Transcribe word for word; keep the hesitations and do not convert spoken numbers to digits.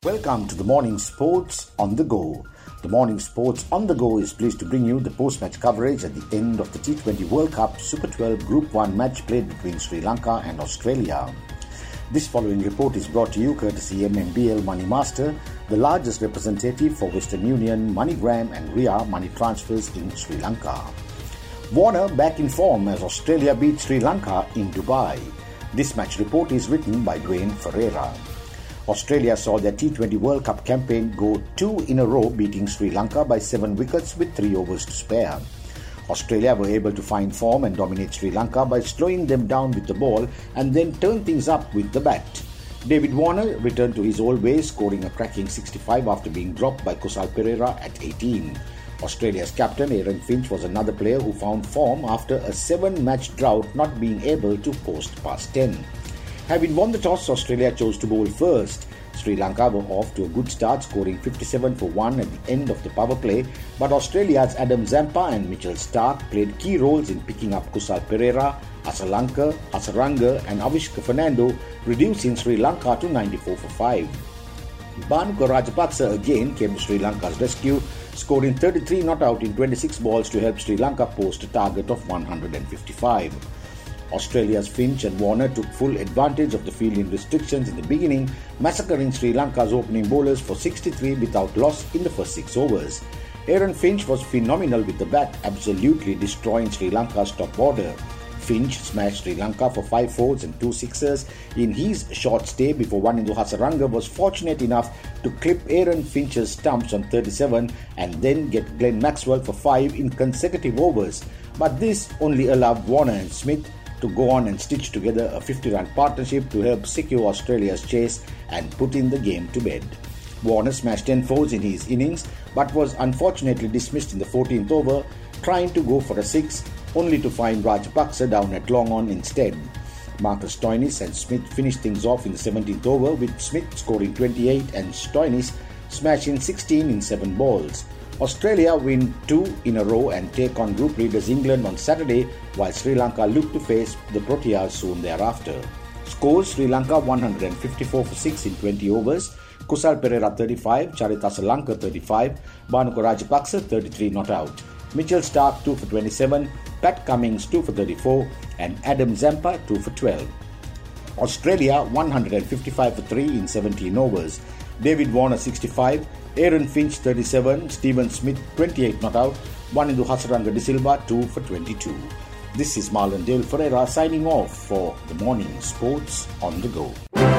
Welcome to the Morning Sports on the Go. The Morning Sports on the Go is pleased to bring you the post-match coverage at the end of the T twenty World Cup Super twelve Group one match played between Sri Lanka and Australia. This following report is brought to you courtesy M M B L Money Master, the largest representative for Western Union, MoneyGram and R I A money transfers in Sri Lanka. Warner back in form as Australia beat Sri Lanka in Dubai. This match report is written by Dwayne Ferreira. Australia saw their T twenty World Cup campaign go two in a row, beating Sri Lanka by seven wickets with three overs to spare. Australia were able to find form and dominate Sri Lanka by slowing them down with the ball and then turn things up with the bat. David Warner returned to his old ways, scoring a cracking sixty-five after being dropped by Kusal Perera at eighteen. Australia's captain Aaron Finch was another player who found form after a seven-match drought, not being able to post past ten. Having won the toss, Australia chose to bowl first. Sri Lanka were off to a good start, scoring fifty-seven for one at the end of the power play, but Australia's Adam Zampa and Mitchell Starc played key roles in picking up Kusal Perera, Asalanka, Hasaranga and Avishka Fernando, reducing Sri Lanka to ninety-four for five. Bhanuka Rajapaksa again came to Sri Lanka's rescue, scoring thirty-three not out in twenty-six balls to help Sri Lanka post a target of one hundred fifty-five. Australia's Finch and Warner took full advantage of the fielding restrictions in the beginning, massacring Sri Lanka's opening bowlers for sixty-three without loss in the first six overs. Aaron Finch was phenomenal with the bat, absolutely destroying Sri Lanka's top order. Finch smashed Sri Lanka for five fours and two sixers in his short stay before Wanindu Hasaranga was fortunate enough to clip Aaron Finch's stumps on thirty-seven and then get Glenn Maxwell for five in consecutive overs. But this only allowed Warner and Smith to go on and stitch together a fifty-run partnership to help secure Australia's chase and put in the game to bed. Warner smashed ten fours in his innings but was unfortunately dismissed in the fourteenth over, trying to go for a six, only to find Rajapaksa down at long on instead. Marcus Stoinis and Smith finished things off in the seventeenth over, with Smith scoring twenty-eight and Stoinis smashing sixteen in seven balls. Australia win two in a row and take on group leaders England on Saturday, while Sri Lanka look to face the Proteas soon thereafter. Scores: Sri Lanka one hundred fifty-four for six in twenty overs, Kusal Perera thirty-five, Charit Asalanka thirty-five, Bhanuka Rajapaksa thirty-three not out, Mitchell Starc two for twenty-seven, Pat Cummins two for thirty-four and Adam Zampa two for twelve. Australia one hundred fifty-five for three in seventeen overs, David Warner sixty-five, Aaron Finch thirty-seven, Steven Smith twenty-eight not out, Wanindu Hasaranga De Silva two for twenty-two. This is Marlon Dale Ferreira signing off for the Morning Sports on the Go.